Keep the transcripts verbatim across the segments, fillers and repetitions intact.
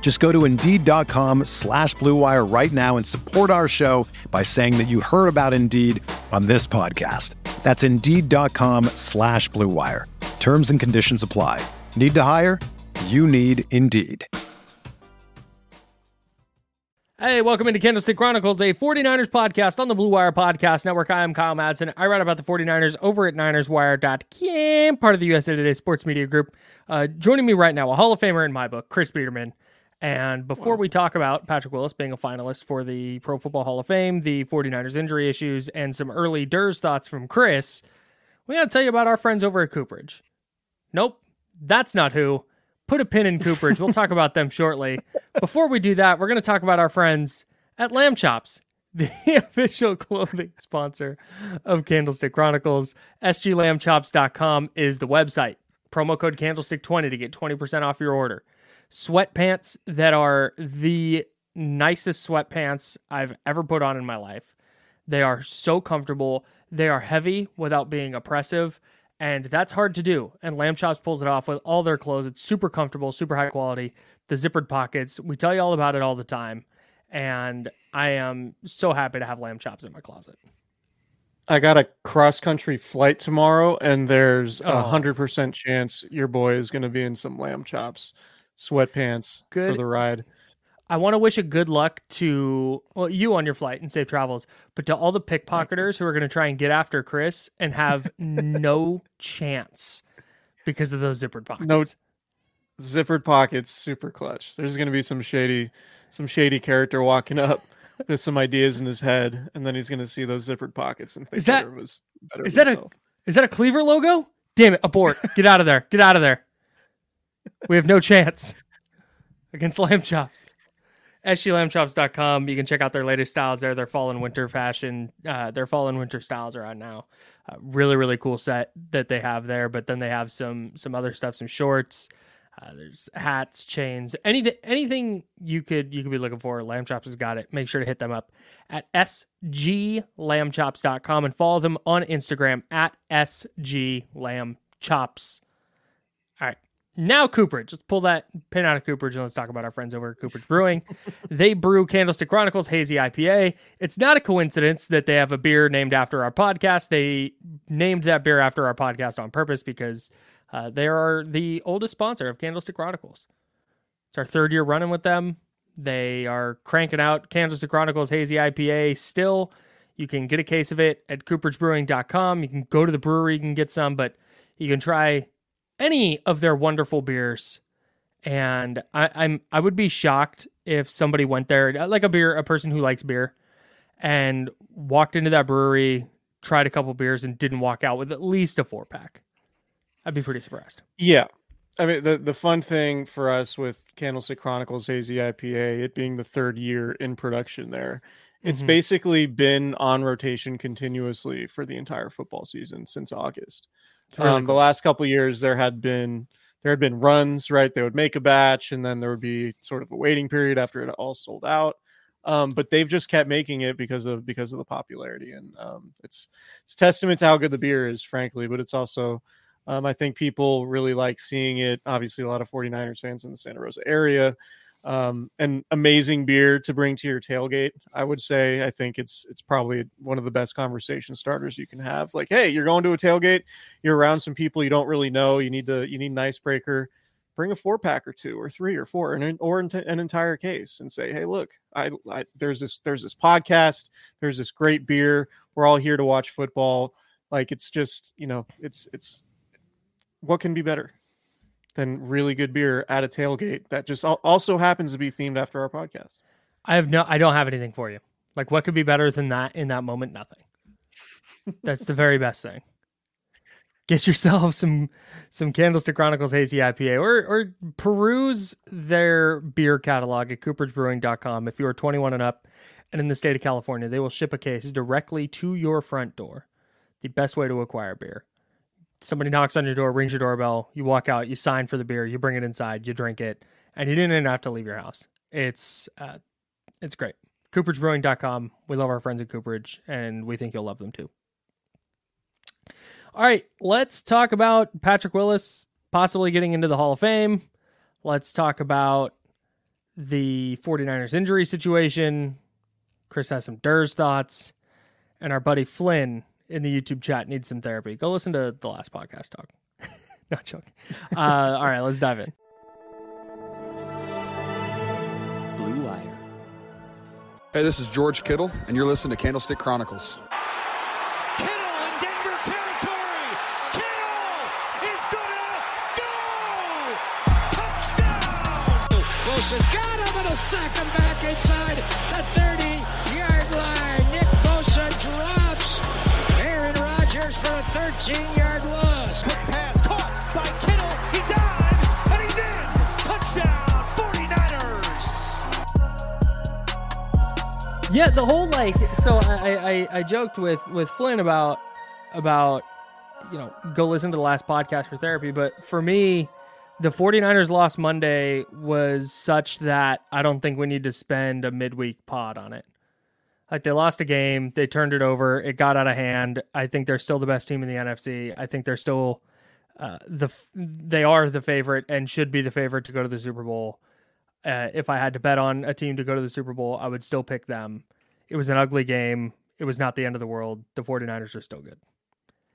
Just go to Indeed.com slash Blue Wire right now and support our show by saying that you heard about Indeed on this podcast. That's Indeed.com slash Blue Wire. Terms and conditions apply. Need to hire? You need Indeed. Hey, welcome into Candlestick Chronicles, a forty-niners podcast on the Blue Wire Podcast Network. I am Kyle Madsen. I write about the forty-niners over at Niners Wire dot com, part of the U S A Today Sports Media Group. Uh, joining me right now, a Hall of Famer in my book, Chris Biederman. And before we talk about Patrick Willis being a finalist for the Pro Football Hall of Fame, the forty-niners injury issues, and some early Durs thoughts from Chris, we got to tell you about our friends over at Cooperage. Nope, that's not who. Put a pin in Cooperage. We'll talk about them shortly. Before we do that, we're going to talk about our friends at Lamb Chops, the official clothing sponsor of Candlestick Chronicles. S G Lamb Chops dot com is the website. Promo code Candlestick twenty to get twenty percent off your order. Sweatpants that are the nicest sweatpants I've ever put on in my life. They are so comfortable. They are heavy without being oppressive, and that's hard to do. And Lamb Chops pulls it off with all their clothes. It's super comfortable, super high quality. The zippered pockets. We tell you all about it all the time, and I am so happy to have Lamb Chops in my closet. I got a cross-country flight tomorrow, and there's a one hundred percent chance your boy is going to be in some Lamb Chops sweatpants good for the ride. I want to wish a good luck to well, you on your flight and safe travels, but to all the pickpocketers who are going to try and get after Chris and have no chance because of those zippered pockets. No zippered pockets, super clutch. There's going to be some shady, some shady character walking up with some ideas in his head, and then he's going to see those zippered pockets and think is that, that it was better. Is that himself. a is that a Cleaver logo? Damn it! Abort! Get out of there! Get out of there! We have no chance against Lamb Chops. S G Lamb Chops dot com. You can check out their latest styles there. Their fall and winter fashion, uh, their fall and winter styles are out now. Uh, really, really cool set that they have there. But then they have some some other stuff, some shorts. Uh, there's hats, chains, anything, anything you could you could be looking for. Lamb Chops has got it. Make sure to hit them up at S G Lamb Chops dot com and follow them on Instagram at S G Lamb Chops. All right. Now Cooperage, let's pull that pin out of Cooperage and let's talk about our friends over at Cooperage Brewing. They brew Candlestick Chronicles Hazy I P A. It's not a coincidence that they have a beer named after our podcast. They named that beer after our podcast on purpose because uh, they are the oldest sponsor of Candlestick Chronicles. It's our third year running with them. They are cranking out Candlestick Chronicles Hazy I P A still. You can get a case of it at Cooperage Brewing dot com. You can go to the brewery, you can get some, but you can try any of their wonderful beers, and I, I'm I would be shocked if somebody went there, like a beer, a person who likes beer, and walked into that brewery, tried a couple beers, and didn't walk out with at least a four pack. I'd be pretty surprised. Yeah, I mean the the fun thing for us with Candlestick Chronicles Hazy I P A, it being the third year in production there, it's mm-hmm. basically been on rotation continuously for the entire football season since August. Really um, cool. The last couple of years, there had been there had been runs, right? They would make a batch, and then there would be sort of a waiting period after it all sold out. Um, but they've just kept making it because of because of the popularity, and um, it's it's testament to how good the beer is, frankly. But it's also, um, I think people really like seeing it. Obviously, a lot of forty-niners fans in the Santa Rosa area. Um, an amazing beer to bring to your tailgate. I would say, I think it's, it's probably one of the best conversation starters you can have. Like, hey, you're going to a tailgate, you're around some people you don't really know. You need to, you need an icebreaker, bring a four pack or two or three or four and or an entire case and say, hey, look, I, I, there's this, there's this podcast, there's this great beer. We're all here to watch football. Like, it's just, you know, it's it's what can be better than really good beer at a tailgate that just also happens to be themed after our podcast. I have no, I don't have anything for you. Like, what could be better than that in that moment? Nothing. That's the very best thing. Get yourself some some Candlestick Chronicles Hazy I P A, or or peruse their beer catalog at Cooperage Brewing dot com. If you are twenty-one and up and in the state of California, they will ship a case directly to your front door. The best way to acquire beer. Somebody knocks on your door, rings your doorbell, you walk out, you sign for the beer, you bring it inside, you drink it, and you didn't even have to leave your house. It's uh, it's great. Cooperage Brewing dot com. We love our friends at Cooperage, and we think you'll love them too. All right, let's talk about Patrick Willis possibly getting into the Hall of Fame. Let's talk about the 49ers injury situation. Chris has some Durs thoughts. And our buddy Flynn in the YouTube chat needs some therapy. Go listen to the last podcast talk. Not joking. Uh, all right, let's dive in. Blue Wire. Hey, this is George Kittle, and you're listening to Candlestick Chronicles. Has got him and a sack him back inside the thirty-yard line. Nick Bosa drops Aaron Rodgers for a thirteen-yard loss. Quick pass caught by Kittle. He dives and he's in. Touchdown, 49ers. Yeah, the whole like. So I I, I joked with, with Flynn about about you know go listen to the last podcast for therapy, but for me, the 49ers loss Monday was such that I don't think we need to spend a midweek pod on it. Like, they lost a game. They turned it over. It got out of hand. I think they're still the best team in the N F C. I think they're still uh, the, they are the favorite and should be the favorite to go to the Super Bowl. Uh, if I had to bet on a team to go to the Super Bowl, I would still pick them. It was an ugly game. It was not the end of the world. The 49ers are still good.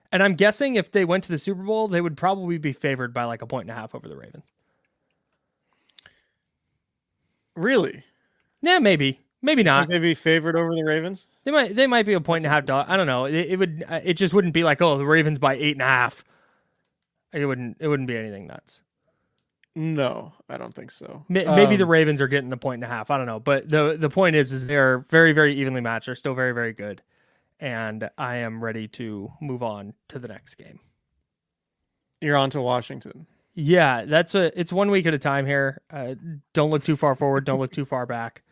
And I'm guessing if they went to the Super Bowl, they would probably be favored by like a point and a half over the Ravens. Really? Yeah, maybe. Maybe not. Would they be favored over the Ravens? They might They might be a point That's and a half dog. I don't know. It, it would. It just wouldn't be like, oh, the Ravens by eight and a half. It wouldn't, it wouldn't be anything nuts. No, I don't think so. Maybe um, the Ravens are getting the point and a half. I don't know. But the, the point is, is they're very, very evenly matched. They're still very, very good. And I am ready to move on to the next game. You're on to Washington. Yeah, that's a. It's one week at a time here. Uh, don't look too far forward. Don't look too far back.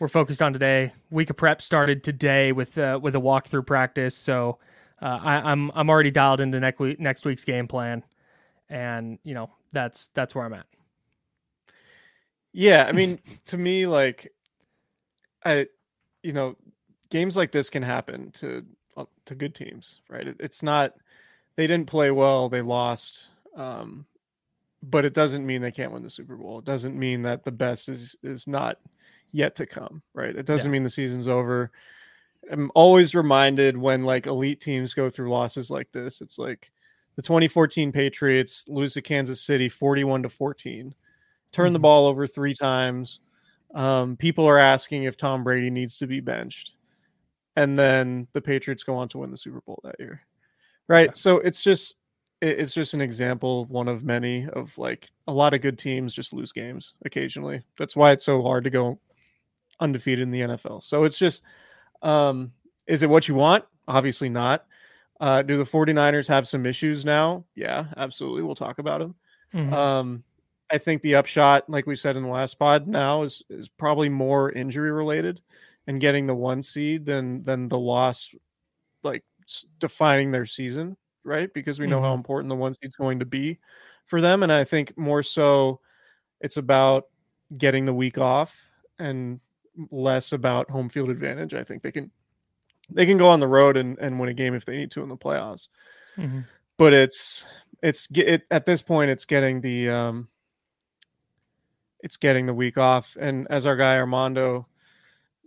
We're focused on today. Week of prep started today with uh, with a walkthrough practice. So uh, I, I'm I'm already dialed into next week, next week's game plan, and you know that's that's where I'm at. Yeah, I mean, to me, like, I, you know. Games like this can happen to to good teams, right? It, it's not, they didn't play well, they lost, um, but it doesn't mean they can't win the Super Bowl. It doesn't mean that the best is is not yet to come, right? It doesn't yeah. mean the season's over. I'm always reminded when like elite teams go through losses like this, it's like the twenty fourteen Patriots lose to Kansas City forty-one to fourteen, turn mm-hmm. the ball over three times. Um, people are asking if Tom Brady needs to be benched. And then the Patriots go on to win the Super Bowl that year. Right. Yeah. So it's just, it's just an example, one of many, of like a lot of good teams just lose games occasionally. That's why it's so hard to go undefeated in the N F L. So it's just, um, is it what you want? Obviously not. Uh, do the 49ers have some issues now? Yeah, absolutely. We'll talk about them. Mm-hmm. Um, I think the upshot, like we said in the last pod now, is, is probably more injury related. And getting the one seed, then then the loss, like defining their season, right? Because we know mm-hmm. how important the one seed's going to be for them. And I think more so, it's about getting the week off and less about home field advantage. I think they can they can go on the road and, and win a game if they need to in the playoffs. Mm-hmm. But it's it's it, at this point, it's getting the um, it's getting the week off. And as our guy Armando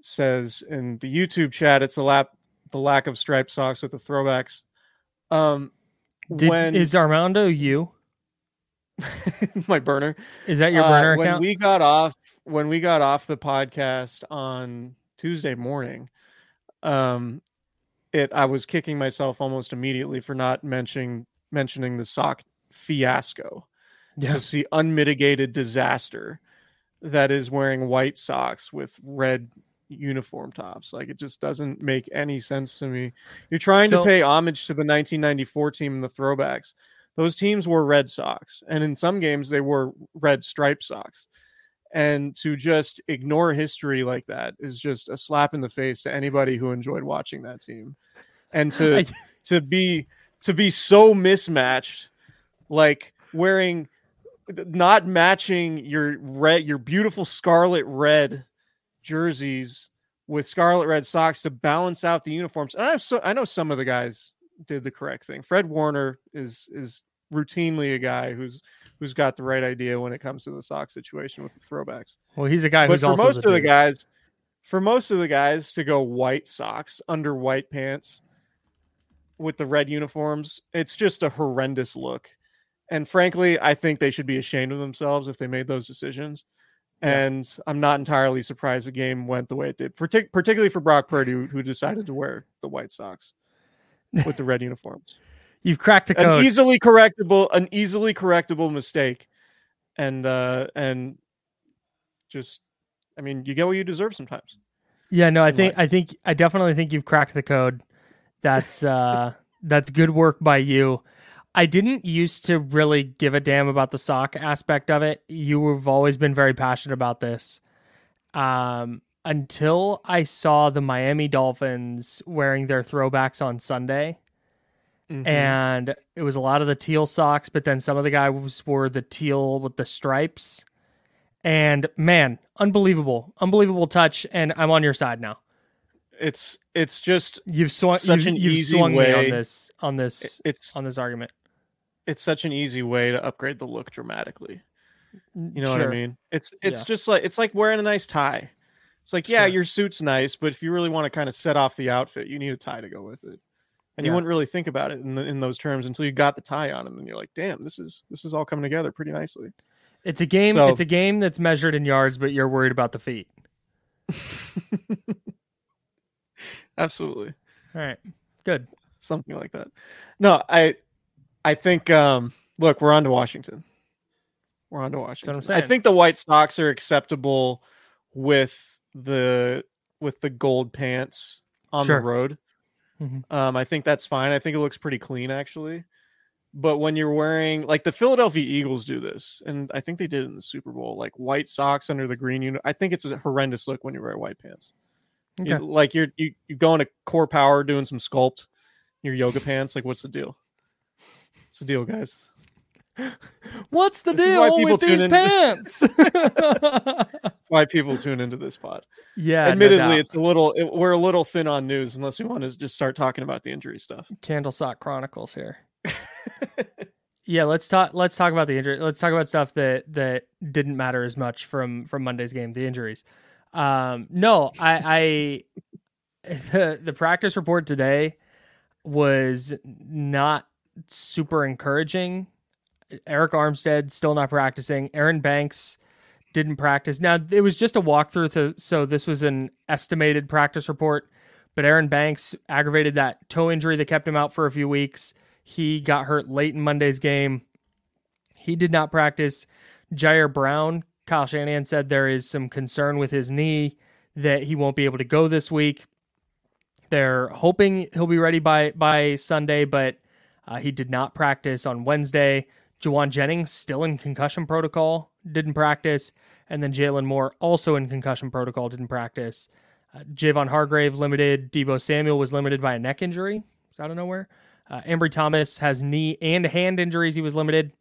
says in the YouTube chat, it's a lap the lack of striped socks with the throwbacks. Um, Did, when is Armando you? My burner. Is that your burner uh, when account? When we got off, when we got off the podcast on Tuesday morning, um, it, I was kicking myself almost immediately for not mentioning mentioning the sock fiasco. Yeah. Just the unmitigated disaster that is wearing white socks with red uniform tops. Like, it just doesn't make any sense to me. You're trying so, to pay homage to the nineteen ninety-four team and the throwbacks. Those teams wore red socks, and in some games they wore red striped socks. And to just ignore history like that is just a slap in the face to anybody who enjoyed watching that team. And to I, to be to be so mismatched, like wearing not matching your red, your beautiful scarlet red jerseys with scarlet red socks to balance out the uniforms. And I have so, I know some of the guys did the correct thing. Fred Warner is is routinely a guy who's who's got the right idea when it comes to the sock situation with the throwbacks. Well, he's a guy who's also, but for most of the guys, for most of the guys to go white socks under white pants with the red uniforms, it's just a horrendous look. And frankly, I think they should be ashamed of themselves if they made those decisions. Yeah. And I'm not entirely surprised the game went the way it did, partic- particularly for Brock Purdy, who decided to wear the white socks with the red uniforms. You've cracked the code. An easily correctable, an easily correctable mistake. And, uh, and just, I mean, you get what you deserve sometimes. Yeah, no, I think, I think, I definitely think you've cracked the code. That's, uh, that's good work by you. I didn't used to really give a damn about the sock aspect of it. You have always been very passionate about this. Um, until I saw the Miami Dolphins wearing their throwbacks on Sunday. Mm-hmm. And it was a lot of the teal socks, but then some of the guys wore the teal with the stripes. And man, unbelievable, unbelievable touch. And I'm on your side now. It's it's just you've swung such you've, an you've easy swung way me on this on this it's on this argument. It's such an easy way to upgrade the look dramatically. You know sure. what I mean? It's it's yeah. just like it's like wearing a nice tie. It's like, yeah, sure. your suit's nice, but if you really want to kind of set off the outfit, you need a tie to go with it. And yeah. you wouldn't really think about it in the, in those terms until you got the tie on, and then you're like, damn, this is this is all coming together pretty nicely. It's a game, so, it's a game that's measured in yards, but you're worried about the feet. Absolutely. All right. Good. Something like that. No, I I think um look, we're on to Washington. We're on to Washington. That's what I'm saying. I think the white socks are acceptable with the with the gold pants on sure. the road. Mm-hmm. Um, I think that's fine. I think it looks pretty clean, actually. But when you're wearing, like, the Philadelphia Eagles do this, and I think they did it in the Super Bowl, like white socks under the green uniform. I think it's a horrendous look when you wear white pants. Okay. You, like you're you, you going to Core Power doing some sculpt, your yoga pants. Like, what's the deal? What's the deal, guys? What's the this deal with these pants? That's why people tune into this pod. Yeah, admittedly, no it's a little. It, we're a little thin on news unless we want to just start talking about the injury stuff. Candlestick Chronicles here. Yeah, let's talk. Let's talk about the injury. Let's talk about stuff that that didn't matter as much from from Monday's game. The injuries. Um, no, I, I, the, the practice report today was not super encouraging. Eric Armstead still not practicing. Aaron Banks didn't practice. Now it was just a walkthrough to, so this was an estimated practice report, but Aaron Banks aggravated that toe injury that kept him out for a few weeks. He got hurt late in Monday's game. He did not practice. Ji'Ayir Brown, Kyle Shanahan said there is some concern with his knee that he won't be able to go this week. They're hoping he'll be ready by, by Sunday, but uh, he did not practice on Wednesday. Juwan Jennings still in concussion protocol, didn't practice. And then Jalen Moore also in concussion protocol, didn't practice. Uh, Javon Hargrave limited. Deebo Samuel was limited by a neck injury. It's out of nowhere. Uh, Ambry Thomas has knee and hand injuries. He was limited.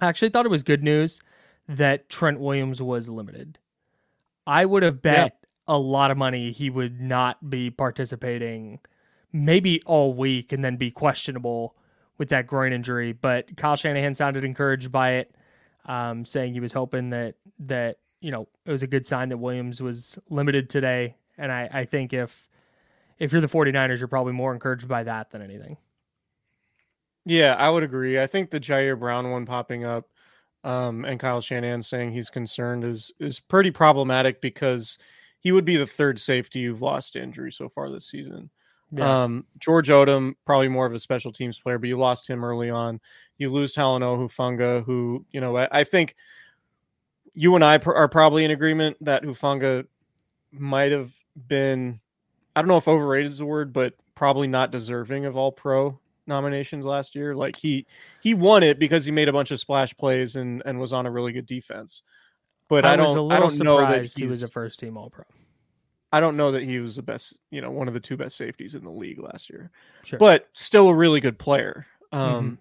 I actually thought it was good news that Trent Williams was limited. I would have bet yeah. a lot of money he would not be participating maybe all week and then be questionable with that groin injury. But Kyle Shanahan sounded encouraged by it, um, saying he was hoping that, that, you know, it was a good sign that Williams was limited today. And I, I think if, if you're the 49ers, you're probably more encouraged by that than anything. Yeah, I would agree. I think the Ji'Ayir Brown one popping up, Um, and Kyle Shanahan saying he's concerned is is pretty problematic because he would be the third safety you've lost to injury so far this season. Yeah. Um, George Odom, probably more of a special teams player, but you lost him early on. You lose Talanoa Hufanga, who, you know, I, I think you and I pr- are probably in agreement that Hufanga might have been, I don't know if overrated is the word, but probably not deserving of all pro nominations last year. Like he, he won it because he made a bunch of splash plays and, and was on a really good defense. But I, I don't, I don't know that he was a first team all pro. I don't know that he was the best, you know, one of the two best safeties in the league last year, sure. But still a really good player. Um, mm-hmm.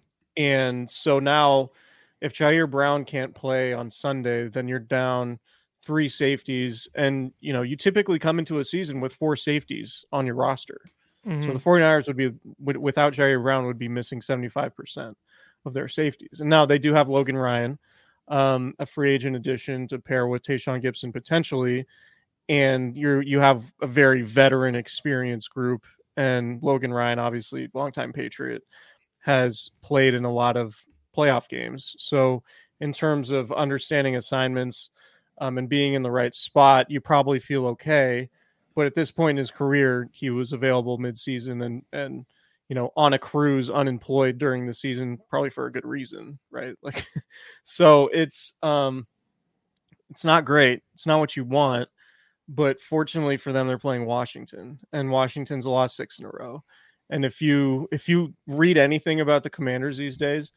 And so now if Ji'Ayir Brown can't play on Sunday, then you're down three safeties. And, you know, you typically come into a season with four safeties on your roster. Mm-hmm. So the 49ers would be would, without Ji'Ayir Brown would be missing seventy-five percent of their safeties. And now they do have Logan Ryan, um, a free agent addition to pair with Tayshaun Gibson potentially. And you you have a very veteran, experienced group, and Logan Ryan, obviously longtime Patriot, has played in a lot of playoff games. So in terms of understanding assignments um, and being in the right spot, you probably feel okay. But at this point in his career, he was available midseason and and you know on a cruise, unemployed during the season, probably for a good reason, right? Like, so it's um, it's not great. It's not what you want. But fortunately for them, they're playing Washington, and Washington's lost six in a row. And if you if you read anything about the Commanders these days,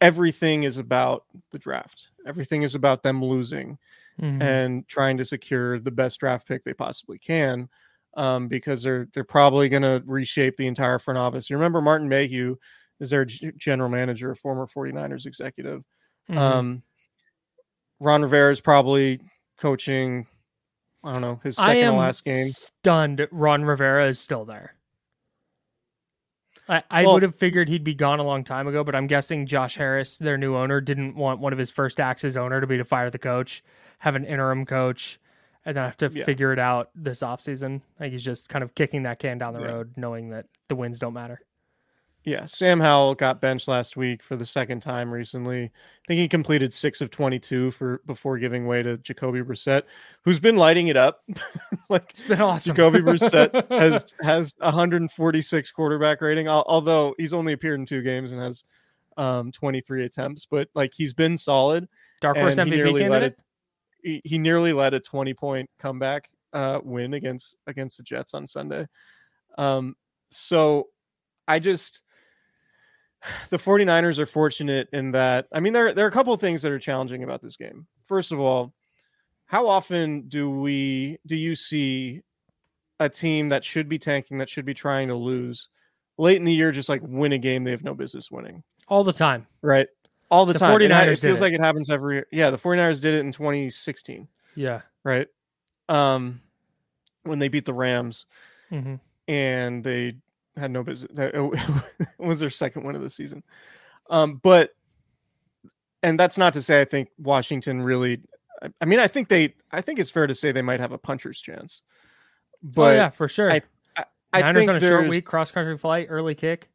everything is about the draft. Everything is about them losing mm-hmm. and trying to secure the best draft pick they possibly can, um, because they're they're probably going to reshape the entire front office. You remember Martin Mayhew is their g- general manager, former 49ers executive. Mm-hmm. Um, Ron Rivera is probably coaching. I don't know, his second to last game. Stunned Ron Rivera is still there. I, I well, would have figured he'd be gone a long time ago, but I'm guessing Josh Harris, their new owner, didn't want one of his first acts as owner to be to fire the coach, have an interim coach, and then have to yeah. figure it out this offseason. Like he's just kind of kicking that can down the yeah. road, knowing that the wins don't matter. Yeah, Sam Howell got benched last week for the second time recently. I think he completed six of twenty-two for before giving way to Jacoby Brissett, who's been lighting it up. Like it's been awesome. Jacoby Brissett has has one forty-six quarterback rating, although he's only appeared in two games and has um, twenty-three attempts. But like he's been solid. Dark horse M V P candidate. He, he nearly led a twenty-point comeback uh, win against against the Jets on Sunday. Um, so I just. The 49ers are fortunate in that, I mean, there, there are a couple of things that are challenging about this game. First of all, how often do we, do you see a team that should be tanking, that should be trying to lose late in the year, just like win a game they have no business winning? All the time. Right. All the, the time. 49ers I, it feels it. like it happens every year. Yeah. The 49ers did it in twenty sixteen. Yeah. Right. Um, when they beat the Rams mm-hmm. and they, had no business. It was their second win of the season. Um, but, and that's not to say I think Washington really, I, I mean, I think they, I think it's fair to say they might have a puncher's chance. But oh, yeah, for sure. I, I, I think on a short week, cross country flight, early kick.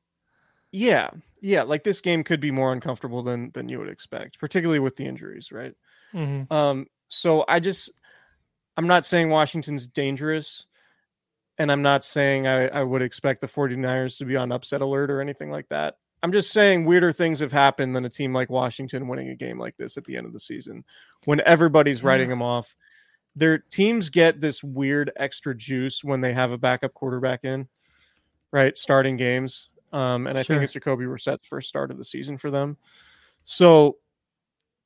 Yeah. Yeah. Like this game could be more uncomfortable than, than you would expect, particularly with the injuries. Right. Mm-hmm. Um, so I just, I'm not saying Washington's dangerous. And I'm not saying I, I would expect the 49ers to be on upset alert or anything like that. I'm just saying weirder things have happened than a team like Washington winning a game like this at the end of the season when everybody's writing them off. Their teams get this weird extra juice when they have a backup quarterback in, right, starting games. Um, and I sure. think it's Jacoby Brissett's first start of the season for them. So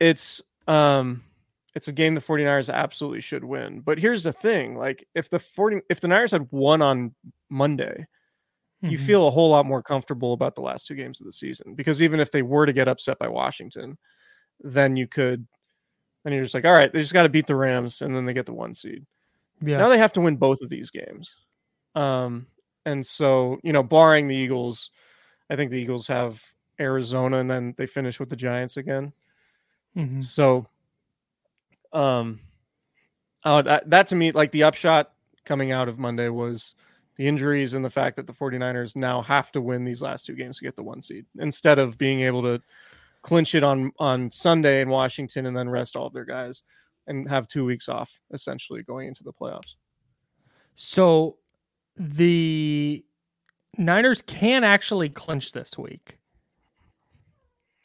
it's um, – it's a game the 49ers absolutely should win. But here's the thing. Like if the 40, if the Niners had won on Monday, mm-hmm. you feel a whole lot more comfortable about the last two games of the season, because even if they were to get upset by Washington, then you could, then you're just like, all right, they just got to beat the Rams and then they get the one seed. Yeah. Now they have to win both of these games. Um, and so, you know, barring the Eagles, I think the Eagles have Arizona and then they finish with the Giants again. Mm-hmm. So, Um, oh, that, that to me, like the upshot coming out of Monday was the injuries and the fact that the 49ers now have to win these last two games to get the one seed instead of being able to clinch it on, on Sunday in Washington and then rest all of their guys and have two weeks off essentially going into the playoffs. So the Niners can actually clinch this week.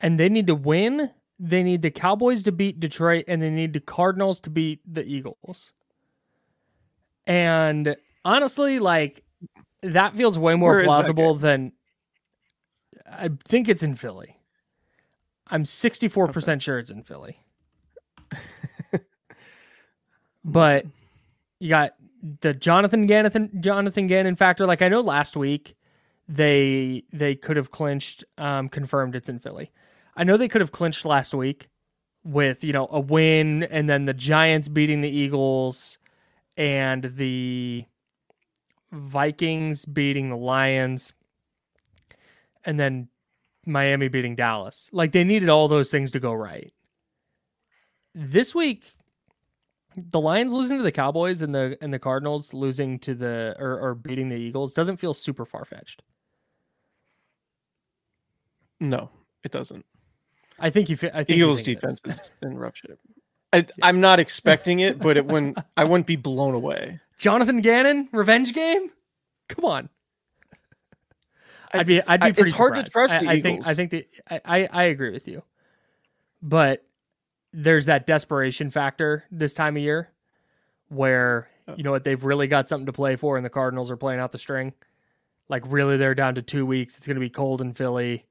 And they need to win. They need the Cowboys to beat Detroit, and they need the Cardinals to beat the Eagles. And honestly, like, that feels way more plausible than... I think it's in Philly. I'm sixty-four percent okay. sure it's in Philly. But you got the Jonathan Gannon, Jonathan Gannon factor. Like, I know last week they they could have clinched, um, confirmed it's in Philly. I know they could have clinched last week with, you know, a win and then the Giants beating the Eagles and the Vikings beating the Lions and then Miami beating Dallas. Like, they needed all those things to go right. This week, the Lions losing to the Cowboys and the and the Cardinals losing to the or, or beating the Eagles doesn't feel super far-fetched. No, it doesn't. I think you I think Eagles you think defense is in rough shape. I, I'm not expecting it, but it wouldn't. I wouldn't be blown away. Jonathan Gannon revenge game? Come on. I'd be I'd be I, pretty It's surprised. Hard to trust I, the I Eagles. Think, I think the, I, I I agree with you, but there's that desperation factor this time of year where, you know what, they've really got something to play for and the Cardinals are playing out the string. Like, really, they're down to two weeks. It's going to be cold in Philly.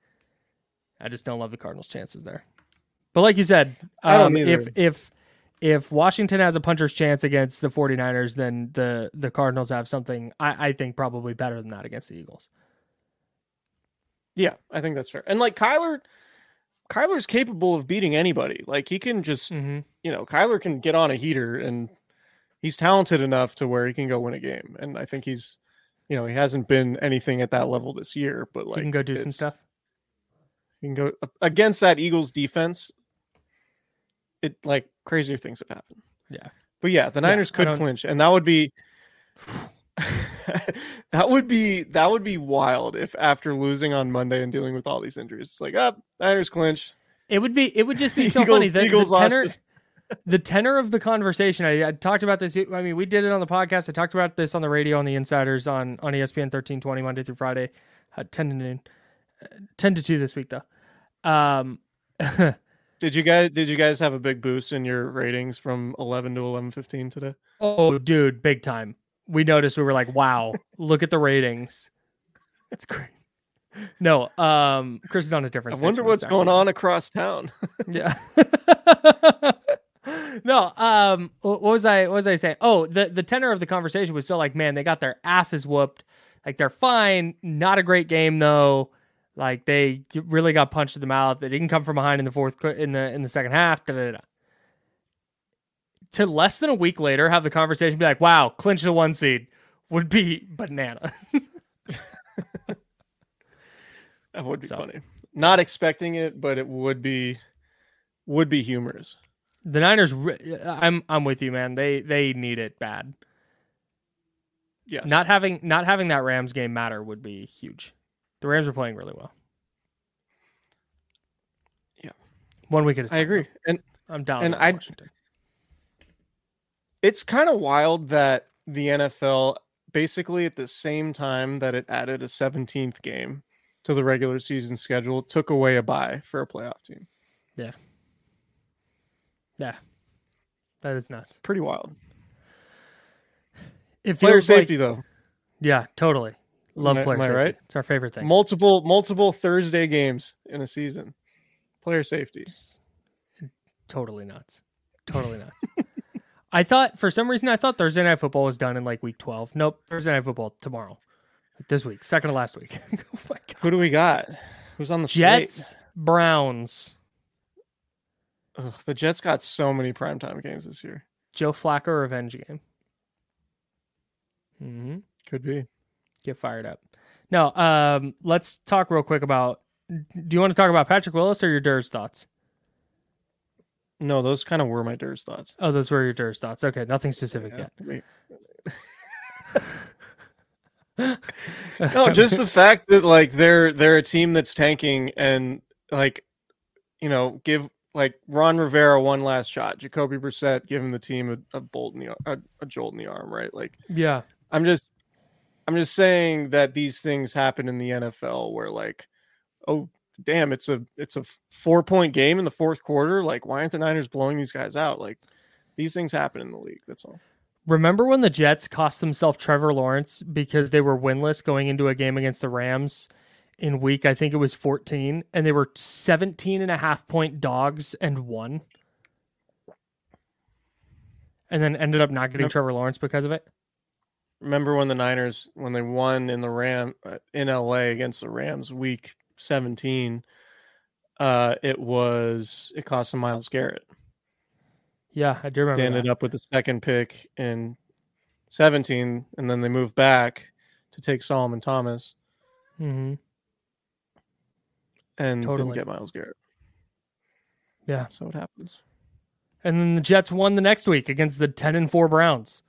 I just don't love the Cardinals' chances there. But like you said, um, if if if Washington has a puncher's chance against the 49ers, then the, the Cardinals have something, I, I think, probably better than that against the Eagles. Yeah, I think that's fair. And like Kyler... Kyler's capable of beating anybody. Like, he can just, mm-hmm. you know, Kyler can get on a heater, and he's talented enough to where he can go win a game. And I think he's, you know, he hasn't been anything at that level this year, but like, he can go do some stuff. He can go against that Eagles defense. It, like, crazier things have happened. Yeah. But yeah, the Niners yeah, could clinch, and that would be, that would be that would be wild if after losing on Monday and dealing with all these injuries, it's like, up oh, Niners clinch. It would be it would just be so Eagles, funny. The, Eagles the, tenor, lost the tenor of the conversation. I, I talked about this. I mean, we did it on the podcast. I talked about this on the radio on the Insiders on on E S P N thirteen twenty Monday through Friday, uh, ten to noon, uh, ten to two this week though. Um, did you guys did you guys have a big boost in your ratings from eleven to eleven fifteen today? Oh, dude, big time. We noticed, we were like, wow, look at the ratings. It's crazy. No, um, Chris is on a different I wonder what's exactly. going on across town. yeah. no, um, what was I what was I saying? Oh, the, the tenor of the conversation was still like, man, they got their asses whooped. Like, they're fine. Not a great game though. Like, they really got punched in the mouth. They didn't come from behind in the fourth in the in the second half. Da, da, da. To less than a week later, have the conversation be like, wow, clinch the one seed would be bananas. That would be so funny. Not expecting it, but it would be, would be humorous. The Niners, I'm, I'm with you, man. They, they need it bad. Yes. Not having, not having that Rams game matter would be huge. The Rams are playing really well. Yeah. One week at a time. I agree. And I'm down. And I, Washington. It's kind of wild that the N F L, basically at the same time that it added a seventeenth game to the regular season schedule, took away a bye for a playoff team. Yeah. Yeah. That is nuts. Pretty wild. It player safety, like, though. Yeah, totally. Love am I, player am I safety. Right? It's our favorite thing. Multiple, multiple Thursday games in a season. Player safety. Totally nuts. Totally nuts. I thought, for some reason, I thought Thursday Night Football was done in like week twelve. Nope, Thursday Night Football tomorrow, like this week, second to last week. Oh my God. Who do we got? Who's on the Jets? Slate? Browns. Ugh, the Jets got so many primetime games this year. Joe Flacco revenge game. Mm-hmm. Could be. Get fired up. No, um, let's talk real quick about. Do you want to talk about Patrick Willis or your Durs thoughts? No, those kind of were my Durs thoughts. Oh, those were your Durs thoughts. Okay, nothing specific yeah, yet. No, just the fact that like they're they're a team that's tanking, and like, you know, give like Ron Rivera one last shot. Jacoby Brissett, give him the team a, a bolt in the a, a jolt in the arm, right? Like, yeah. I'm just I'm just saying that these things happen in the N F L where, like, oh, damn, it's a it's a four point game in the fourth quarter. Like, why aren't the Niners blowing these guys out? Like, these things happen in the league. That's all. Remember when the Jets cost themselves Trevor Lawrence because they were winless going into a game against the Rams in week, I think it was fourteen, and they were seventeen and a half point dogs and won, and then ended up not getting remember, Trevor Lawrence because of it. Remember when the Niners, when they won in the Ram in L A against the Rams week seventeen, uh, it was, it cost some Myles Garrett. Yeah, I do remember. They ended that. up with the second pick in seventeen, and then they moved back to take Solomon Thomas, mm-hmm. and totally. didn't get Myles Garrett. Yeah, so it happens. And then the Jets won the next week against the ten and four Browns,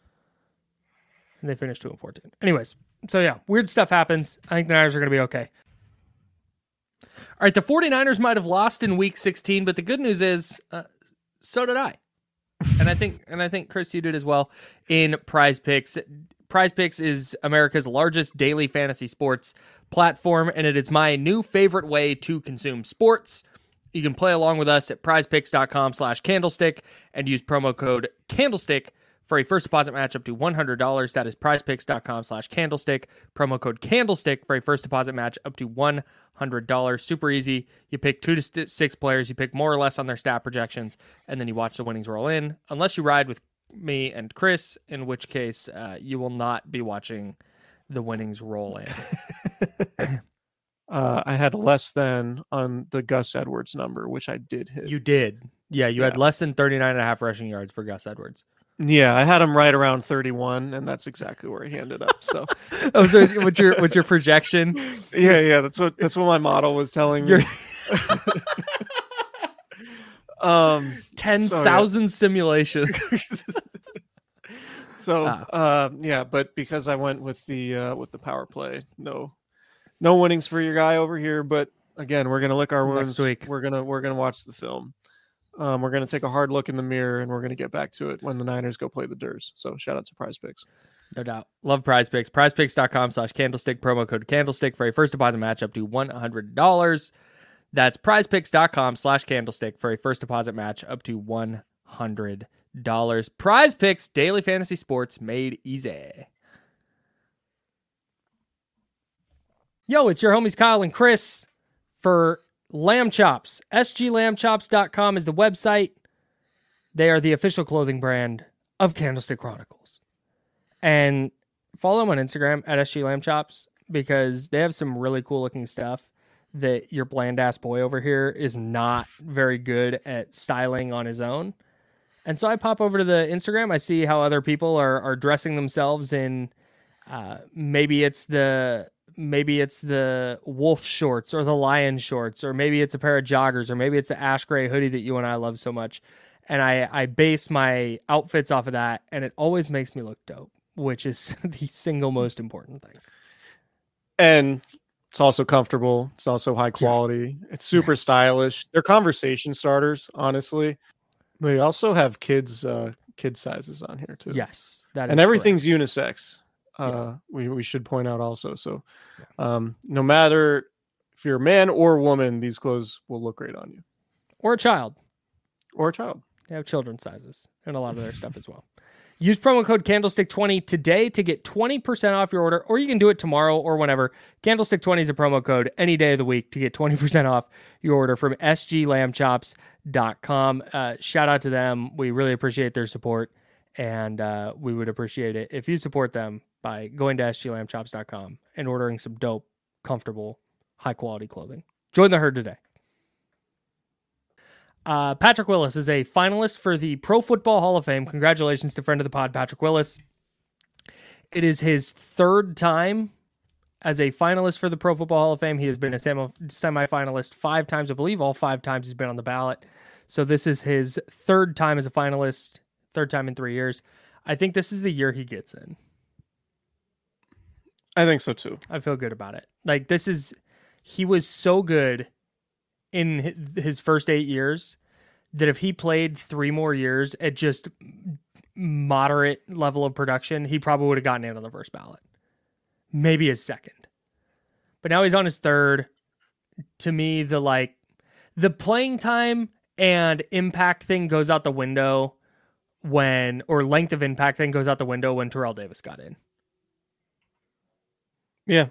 and they finished two and fourteen. Anyways, so yeah, weird stuff happens. I think the Niners are going to be okay. All right, the 49ers might have lost in Week sixteen, but the good news is, uh, so did I. and I think, and I think Chris, you did as well in Prize Picks. Prize Picks is America's largest daily fantasy sports platform, and it is my new favorite way to consume sports. You can play along with us at prize picks dot com slash candlestick and use promo code candlestick for a first deposit match up to one hundred dollars. That is prize picks dot com slash candlestick, promo code candlestick for a first deposit match up to one hundred dollars. Super easy. You pick two to six players. You pick more or less on their stat projections, and then you watch the winnings roll in, unless you ride with me and Chris, in which case uh, you will not be watching the winnings roll in. Uh, I had less than on the Gus Edwards number, which I did hit. You did. Yeah, you yeah. had less than thirty-nine and a half rushing yards for Gus Edwards. Yeah, I had him right around thirty-one, and that's exactly where he ended up. So, oh, so what's your what's your projection? Yeah, yeah, that's what that's what my model was telling me. um, ten thousand so, yeah. simulations. so, ah. uh, yeah, but because I went with the uh, with the power play, no. No winnings for your guy over here, but again, we're gonna lick our wounds. Next week, we're gonna we're gonna watch the film. Um, we're gonna take a hard look in the mirror, and we're gonna get back to it when the Niners go play the Durs. So shout out to Prize Picks, no doubt. Love Prize Picks. prize picks dot com slash candlestick, promo code candlestick for a first deposit match up to one hundred dollars. That's prize picks dot com slash candlestick for a first deposit match up to one hundred dollars. Prize Picks, daily fantasy sports made easy. Yo, it's your homies Kyle and Chris for Lamb Chops. S G Lamb Chops dot com is the website. They are the official clothing brand of Candlestick Chronicles. And follow them on Instagram at S G Lamb Chops because they have some really cool looking stuff that your bland ass boy over here is not very good at styling on his own. And so I pop over to the Instagram. I see how other people are, are dressing themselves in uh, maybe it's the... Maybe it's the wolf shorts or the lion shorts, or maybe it's a pair of joggers, or maybe it's the ash gray hoodie that you and I love so much. And I, I base my outfits off of that, and it always makes me look dope, which is the single most important thing. And it's also comfortable. It's also high quality. Yeah. It's super stylish. They're conversation starters, honestly. They also have kids, uh, kid sizes on here too. Yes. That is and everything's correct. Unisex. Uh, we, we should point out also. So um, no matter if you're a man or woman, these clothes will look great on you. Or a child. Or a child. They have children's sizes and a lot of their stuff as well. Use promo code Candlestick twenty today to get twenty percent off your order, or you can do it tomorrow or whenever. Candlestick twenty is a promo code any day of the week to get twenty percent off your order from S G Lamb Chops dot com. Uh, shout out to them. We really appreciate their support, and uh, we would appreciate it if you support them by going to S G Lamb Chops dot com and ordering some dope, comfortable, high-quality clothing. Join the herd today. Uh, Patrick Willis is a finalist for the Pro Football Hall of Fame. Congratulations to friend of the pod, Patrick Willis. It is his third time as a finalist for the Pro Football Hall of Fame. He has been a semifinalist five times, I believe. All five times he's been on the ballot. So this is his third time as a finalist, third time in three years. I think this is the year he gets in. I think so too. I feel good about it. Like this is, he was so good in his first eight years that if he played three more years at just moderate level of production, he probably would have gotten in on the first ballot. maybe his second. But now he's on his third. To me, the like the playing time and impact thing goes out the window when, or length of impact thing goes out the window when Terrell Davis got in. Yeah.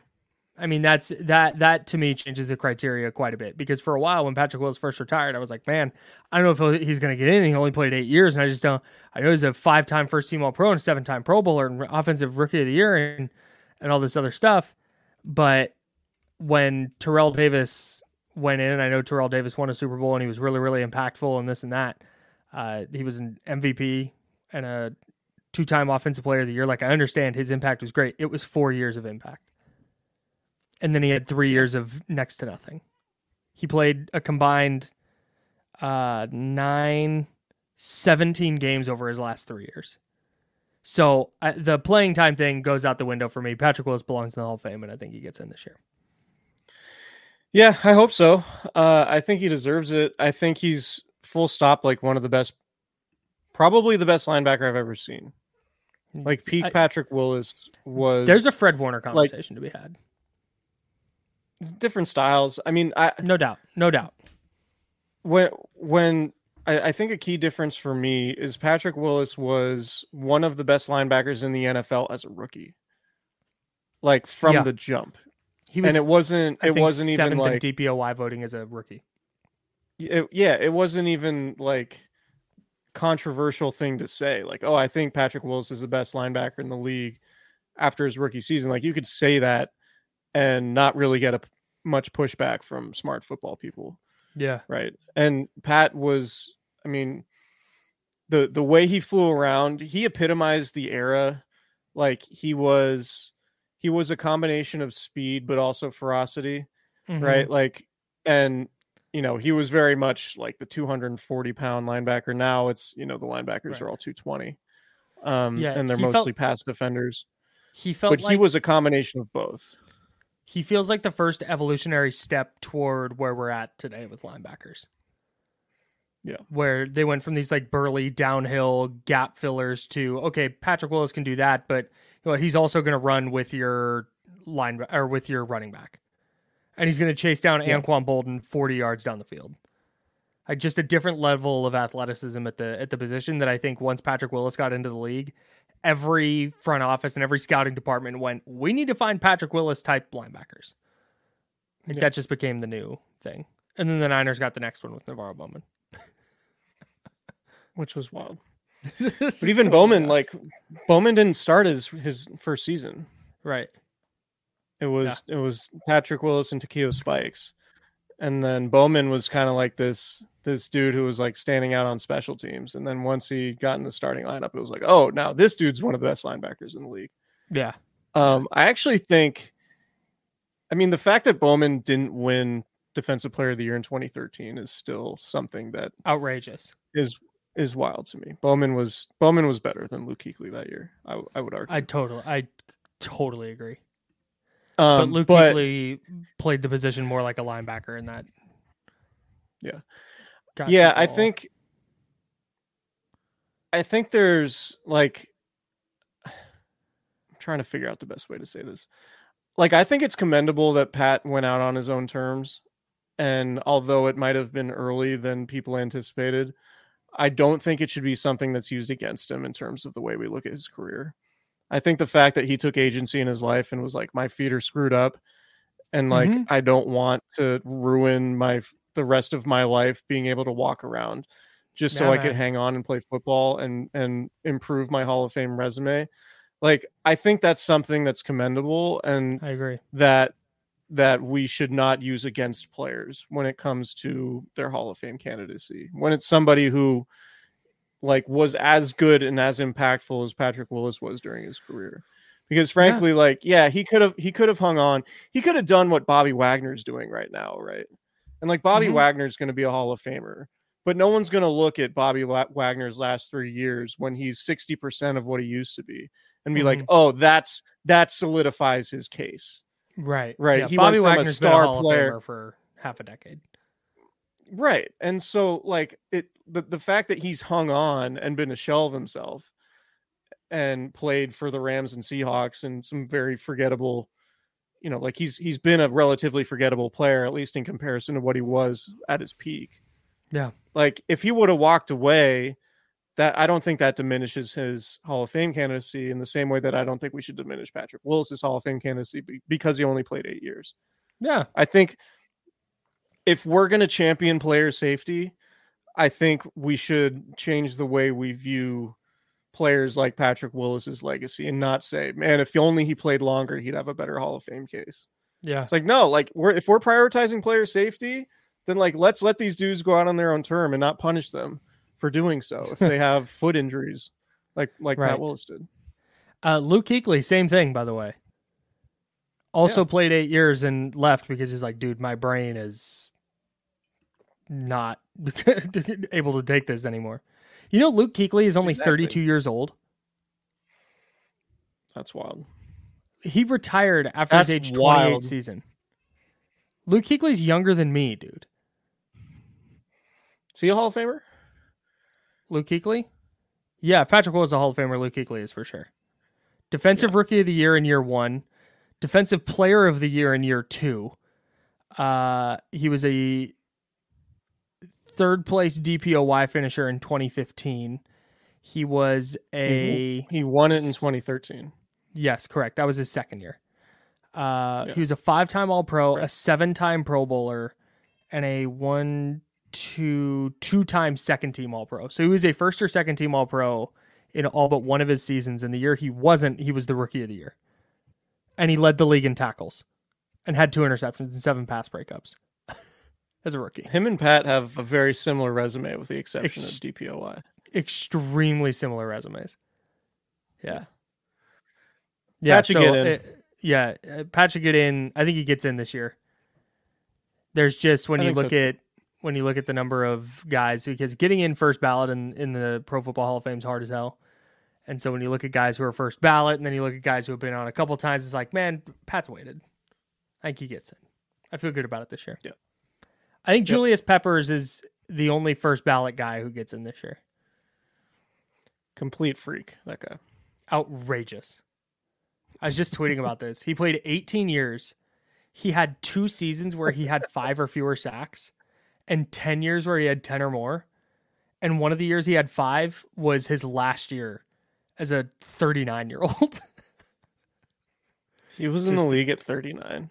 I mean, that's that, that to me changes the criteria quite a bit, because for a while when Patrick Willis first retired, I was like, man, I don't know if he's going to get in. He only played eight years. And I just don't, I know he's a five time first team all pro and seven time pro bowler and offensive rookie of the year and, and all this other stuff. But when Terrell Davis went in, I know Terrell Davis won a Super Bowl and he was really, really impactful and this and that. Uh, he was an M V P and a two-time offensive player of the year. Like, I understand his impact was great. It was four years of impact. And then he had three years of next to nothing. He played a combined uh, nine, seventeen games over his last three years. So uh, the playing time thing goes out the window for me. Patrick Willis belongs in the Hall of Fame, and I think he gets in this year. Yeah, I hope so. Uh, I think he deserves it. I think he's full stop, like one of the best, probably the best linebacker I've ever seen. Like peak I, Patrick Willis was. There's a Fred Warner conversation like, to be had. Different styles. I mean, I no doubt, no doubt. When when I, I think a key difference for me is Patrick Willis was one of the best linebackers in the N F L as a rookie. Like from yeah. the jump. He was, and it wasn't I it think wasn't even like D P O Y voting as a rookie. It, yeah, it wasn't even like controversial thing to say. Like, oh, I think Patrick Willis is the best linebacker in the league after his rookie season. Like, you could say that and not really get a much pushback from smart football people. Yeah, right. And Pat was, I mean, the the way he flew around, he epitomized the era. Like, he was. He was a combination of speed, but also ferocity, mm-hmm. right? Like, and, you know, he was very much like the two hundred forty pound linebacker. Now it's, you know, the linebackers right. are all two twenty um, yeah, and they're mostly felt, pass defenders. He felt but like he was a combination of both. He feels like the first evolutionary step toward where we're at today with linebackers. Yeah. Where they went from these like burly downhill gap fillers to, okay, Patrick Willis can do that, but well, he's also going to run with your line or with your running back, and he's going to chase down yeah. Anquan Boldin forty yards down the field. Like, just a different level of athleticism at the at the position that I think once Patrick Willis got into the league, every front office and every scouting department went, we need to find Patrick Willis type linebackers. Like, yeah. That just became the new thing, and then the Niners got the next one with Navarro Bowman, which was wild. But even totally Bowman, nuts. like Bowman didn't start his, his first season. Right. It was yeah. it was Patrick Willis and Takeo Spikes. And then Bowman was kind of like this this dude who was like standing out on special teams. And then once he got in the starting lineup, it was like, oh, now this dude's one of the best linebackers in the league. Yeah. Um, I actually think, I mean, the fact that Bowman didn't win Defensive Player of the Year in twenty thirteen is still something that outrageous is is wild to me. Bowman was Bowman was better than Luke Kuechly that year. I, I would argue. I totally, I totally agree. Um, but Luke but, Kuechly played the position more like a linebacker in that. Yeah, yeah. Football. I think, I think there's like, I'm trying to figure out the best way to say this. Like, I think it's commendable that Pat went out on his own terms, and although it might have been early than people anticipated, I don't think it should be something that's used against him in terms of the way we look at his career. I think the fact that he took agency in his life and was like, my feet are screwed up, and like, mm-hmm. I don't want to ruin my, the rest of my life being able to walk around just so yeah, I man. could hang on and play football and, and improve my Hall of Fame resume. Like, I think that's something that's commendable, and I agree that, that we should not use against players when it comes to their Hall of Fame candidacy. When it's somebody who like was as good and as impactful as Patrick Willis was during his career, because frankly, yeah. like, yeah, he could have, he could have hung on. He could have done what Bobby Wagner's doing right now. Right. And like, Bobby mm-hmm. Wagner's going to be a Hall of Famer, but no one's going to look at Bobby La- Wagner's last three years when he's sixty percent of what he used to be and be mm-hmm. like, oh, that's, that solidifies his case. Right, right. Yeah, he Bobby went from Wagner's a star been a Hall player of Famer for half a decade. Right, and so like it, the the fact that he's hung on and been a shell of himself, and played for the Rams and Seahawks and some very forgettable you know, like he's he's been a relatively forgettable player, at least in comparison to what he was at his peak. Yeah. Like if he would have walked away, that I don't think that diminishes his Hall of Fame candidacy in the same way that I don't think we should diminish Patrick Willis's Hall of Fame candidacy because he only played eight years. Yeah. I think if we're going to champion player safety, I think we should change the way we view players like Patrick Willis's legacy and not say, man, if only he played longer, he'd have a better Hall of Fame case. Yeah. It's like, no, like we're, if we're prioritizing player safety, then like, let's let these dudes go out on their own term and not punish them for doing so. If they have foot injuries, like, like right. Pat Willis did. Uh, Luke Kuechly, same thing, by the way, also yeah. played eight years and left because he's like, dude, my brain is not able to take this anymore. You know, Luke Kuechly is only exactly. thirty-two years old. That's wild. He retired after That's his age twenty-eight wild. season. Luke Kuechly's younger than me, dude. Is he a Hall of Famer? Luke Kuechly? Yeah, Patrick Willis is a Hall of Famer. Luke Kuechly is for sure. Defensive yeah. Rookie of the Year in year one. Defensive Player of the Year in year two. Uh, he was a... third place D P O Y finisher in twenty fifteen. He was a... He won it in twenty thirteen. Yes, correct. That was his second year. Uh, yeah. He was a five-time All-Pro, correct. a seven-time Pro Bowler, and a one, two, two-time second-team All-Pro. So he was a first or second-team All-Pro in all but one of his seasons. In the year he wasn't, he was the Rookie of the Year. And he led the league in tackles and had two interceptions and seven pass breakups. As a rookie, him and Pat have a very similar resume, with the exception Ex- of D P O Y. Extremely similar resumes. Yeah, yeah. Pat should so, get in. It, yeah, Pat should get in. I think he gets in this year. There's just when I you look so. at when you look at the number of guys, because getting in first ballot in, in the Pro Football Hall of Fame is hard as hell. And so when you look at guys who are first ballot, and then you look at guys who have been on a couple times, it's like, man, Pat's waited. I think he gets in. I feel good about it this year. Yeah. I think Julius yep. Peppers is the only first ballot guy who gets in this year. Complete freak, that guy. Outrageous. I was just tweeting about this. He played eighteen years. He had two seasons where he had five or fewer sacks and ten years where he had ten or more. And one of the years he had five was his last year as a thirty-nine-year-old. He was just in the league at thirty-nine.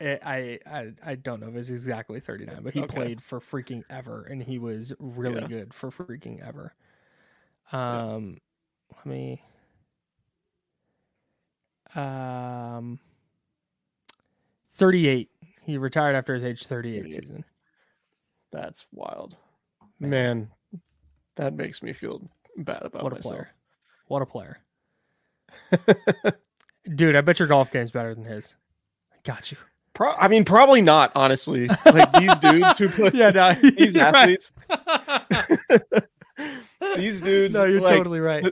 I, I I don't know if it's exactly thirty-nine, but he okay. played for freaking ever, and he was really yeah. good for freaking ever. Um, yeah. Let me... Um, thirty-eight. He retired after his age thirty-eight season. That's wild. Man, Man that makes me feel bad about what a myself. Player. What a player. Dude, I bet your golf game's better than his. I got you. Pro- I mean, probably not, honestly. Like these dudes who play, yeah, no, these athletes, these dudes. No, you're like, totally right.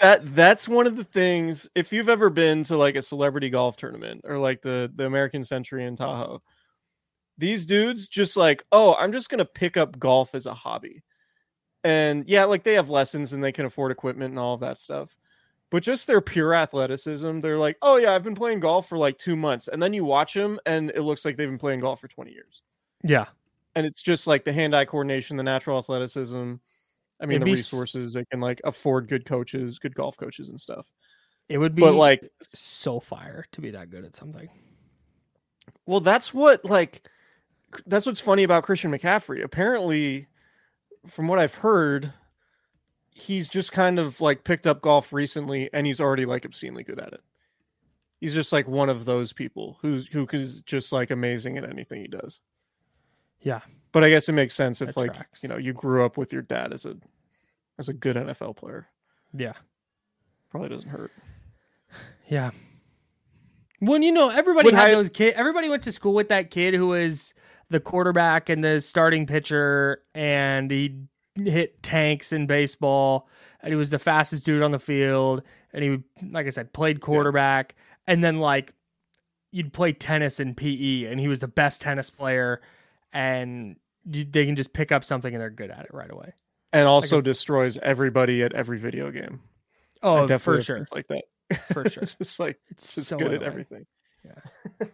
That that's one of the things. If you've ever been to like a celebrity golf tournament or like the the American Century in Tahoe, these dudes just like, oh, I'm just gonna pick up golf as a hobby, and yeah, like they have lessons and they can afford equipment and all of that stuff. But just their pure athleticism, they're like, oh, yeah, I've been playing golf for like two months. And then you watch them and it looks like they've been playing golf for twenty years. Yeah. And it's just like the hand-eye coordination, the natural athleticism. I mean, It'd the resources. They can like afford good coaches, good golf coaches and stuff. It would be but, like so fire to be that good at something. Well, that's what like that's what's funny about Christian McCaffrey. Apparently, from what I've heard, he's just kind of like picked up golf recently and he's already like obscenely good at it. He's just like one of those people who's, who is just like amazing at anything he does. Yeah. But I guess it makes sense if that like, tracks. You know, you grew up with your dad as a, as a good N F L player. Yeah. Probably doesn't hurt. Yeah. When, you know, everybody when had I... those kids, everybody went to school with that kid who was the quarterback and the starting pitcher and he hit tanks in baseball and he was the fastest dude on the field and he, like I said, played quarterback yeah. and then like you'd play tennis in P E and he was the best tennis player and you, they can just pick up something and they're good at it right away. And also like, destroys everybody at every video game. Oh, for sure. Like that. For sure. It's just like it's just so good annoying. At everything. Yeah.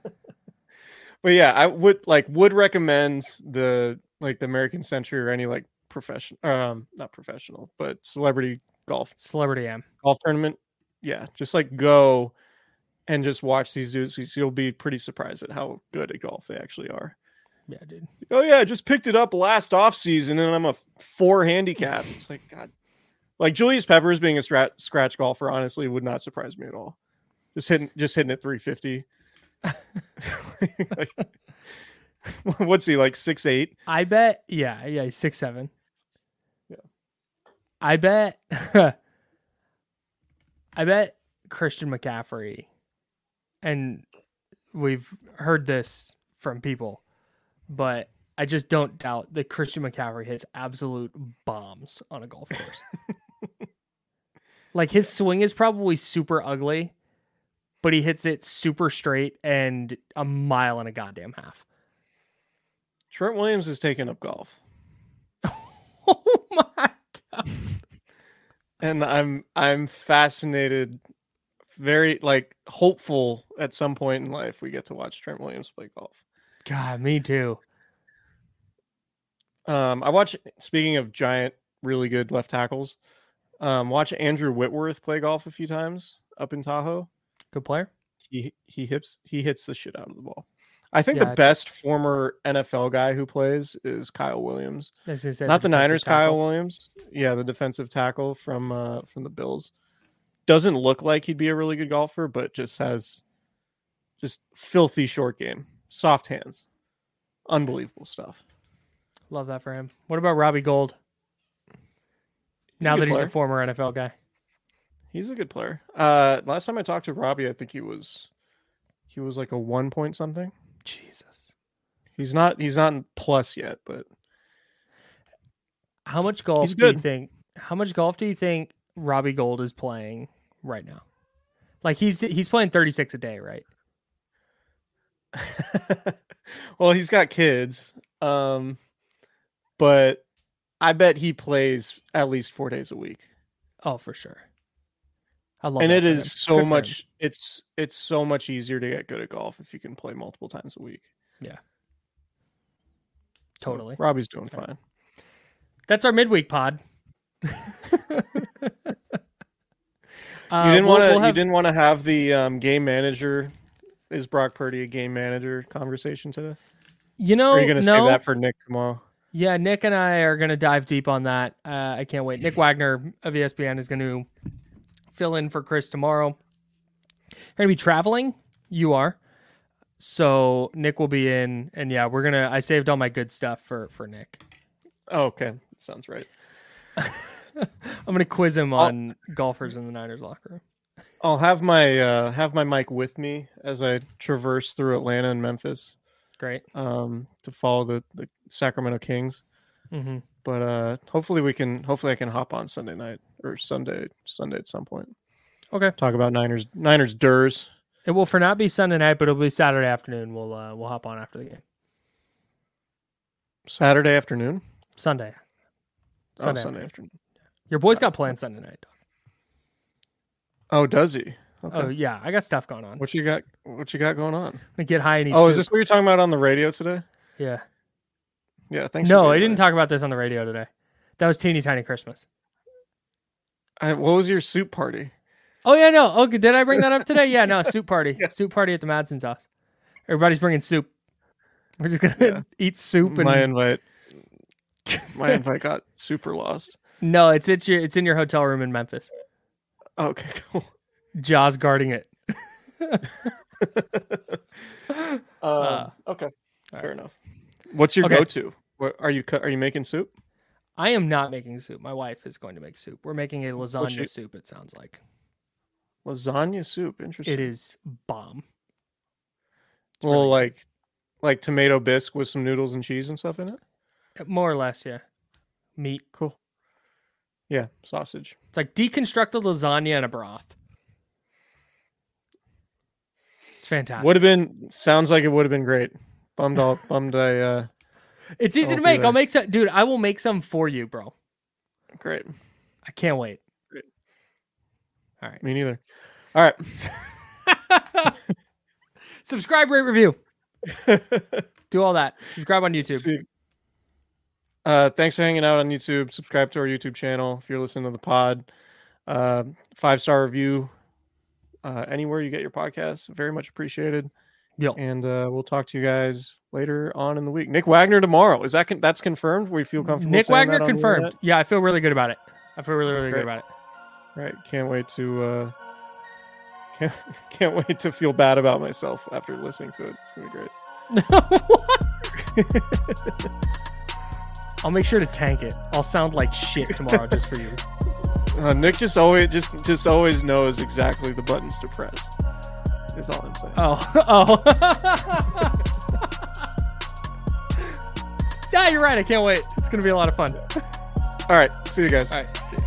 But yeah, I would like would recommend the like the American Century or any like professional, um, not professional, but celebrity golf, celebrity am golf tournament. Yeah, just like go and just watch these dudes. You'll be pretty surprised at how good at golf they actually are. Yeah, dude. Oh yeah, I just picked it up last off season, and I'm a four handicap. It's like God. Like Julius Peppers being a strat, scratch golfer, honestly, would not surprise me at all. Just hitting, just hitting at three fifty. Like, what's he like? six eight? I bet. Yeah, yeah, he's six seven. Yeah, I bet. I bet Christian McCaffrey, and we've heard this from people, but I just don't doubt that Christian McCaffrey hits absolute bombs on a golf course. Like his swing is probably super ugly, but he hits it super straight and a mile and a goddamn half. Trent Williams is taking up golf. Oh my God. And I'm, I'm fascinated, very like hopeful at some point in life, we get to watch Trent Williams play golf. God, me too. Um, I watch, speaking of giant, really good left tackles, um, watch Andrew Whitworth play golf a few times up in Tahoe. Good player. He, he hits, he hits the shit out of the ball. I think yeah, the I best think... former N F L guy who plays is Kyle Williams. Not the, the Niners, tackle. Kyle Williams. Yeah. The defensive tackle from, uh, from the Bills. Doesn't look like he'd be a really good golfer, but just has just filthy short game, soft hands, unbelievable stuff. Love that for him. What about Robbie Gould? He's now that player. He's a former N F L guy. He's a good player. Uh, last time I talked to Robbie, I think he was he was like a one point something. Jesus. He's not he's not in plus yet, but how much golf do you think how much golf do you think Robbie Gould is playing right now? Like he's he's playing thirty-six a day, right? Well, he's got kids. Um But I bet he plays at least four days a week. Oh, for sure. I love it. And it is so much. It's it's so much easier to get good at golf if you can play multiple times a week. Yeah. Totally. So Robbie's doing That's fine. Right. That's our midweek pod. you didn't want to. We'll have... You didn't want to have the um, game manager. Is Brock Purdy a game manager conversation today? You know, or are you going to no... save that for Nick tomorrow? Yeah, Nick and I are going to dive deep on that. Uh, I can't wait. Nick Wagner of E S P N is going to fill in for Chris tomorrow. You're going to be traveling. You are. So Nick will be in. And yeah, we're going to... I saved all my good stuff for, for Nick. Oh, okay. Sounds right. I'm going to quiz him on I'll, golfers in the Niners locker room. I'll have my uh, have my mic with me as I traverse through Atlanta and Memphis. Great. Um, to follow the, the Sacramento Kings. Mm-hmm. But uh, hopefully we can, hopefully I can hop on Sunday night or Sunday, Sunday at some point. Okay. Talk about Niners, Niners Durs. It will for not be Sunday night, but it'll be Saturday afternoon. We'll, uh, we'll hop on after the game. Saturday afternoon? Sunday. Sunday, oh, Sunday afternoon. afternoon. Your boy's got plans Sunday night. Oh, does he? Okay. Oh yeah, I got stuff going on. What you got? What you got going on? I get high and eat. Oh, soup. Is this what you're talking about on the radio today? Yeah. Yeah. Thanks. No, for I didn't talk about this on the radio today. That was Teeny Tiny Christmas. I, what was your soup party? Oh yeah, no. Okay, did I bring that up today? Yeah, no. Soup party. Yeah. Soup party at the Madsen's house. Everybody's bringing soup. We're just gonna yeah. eat soup. And... My invite. My invite got super lost. No, it's it's your it's in your hotel room in Memphis. Okay. Cool. Jaws guarding it. um, uh, okay, fair right. enough. What's your okay. go-to? What, are you are you making soup? I am not making soup. My wife is going to make soup. We're making a lasagna you... soup. It sounds like lasagna soup. Interesting. It is bomb. It's well, really like good. Like tomato bisque with some noodles and cheese and stuff in it. More or less, yeah. Meat, cool. Yeah, sausage. It's like deconstructed lasagna and a broth. Fantastic. Would have been sounds like it would have been great. Bummed all bummed I uh it's easy to make. I'll make some dude, I will make some for you, bro. Great. I can't wait. Great. All right. Me neither. All right. Subscribe, rate, review. Do all that. Subscribe on YouTube. See. Uh, thanks for hanging out on YouTube. Subscribe to our YouTube channel if you're listening to the pod. Uh, five-star review uh, anywhere you get your podcasts. Very much appreciated. Yep. And uh, we'll talk to you guys later on in the week. Nick Wagner tomorrow. Is that con- that's confirmed? We feel comfortable Nick saying Wagner that confirmed. Yeah, I feel really good about it. I feel really, really Great. good about it. Right. Can't wait to uh, can't, can't wait to feel bad about myself after listening to it. It's going to be great. I'll make sure to tank it. I'll sound like shit tomorrow just for you. Uh, Nick just always just just always knows exactly the buttons to press. Is all I'm saying. Oh, oh. Yeah, you're right. I can't wait. It's gonna be a lot of fun. All right, see you guys. All right, see you.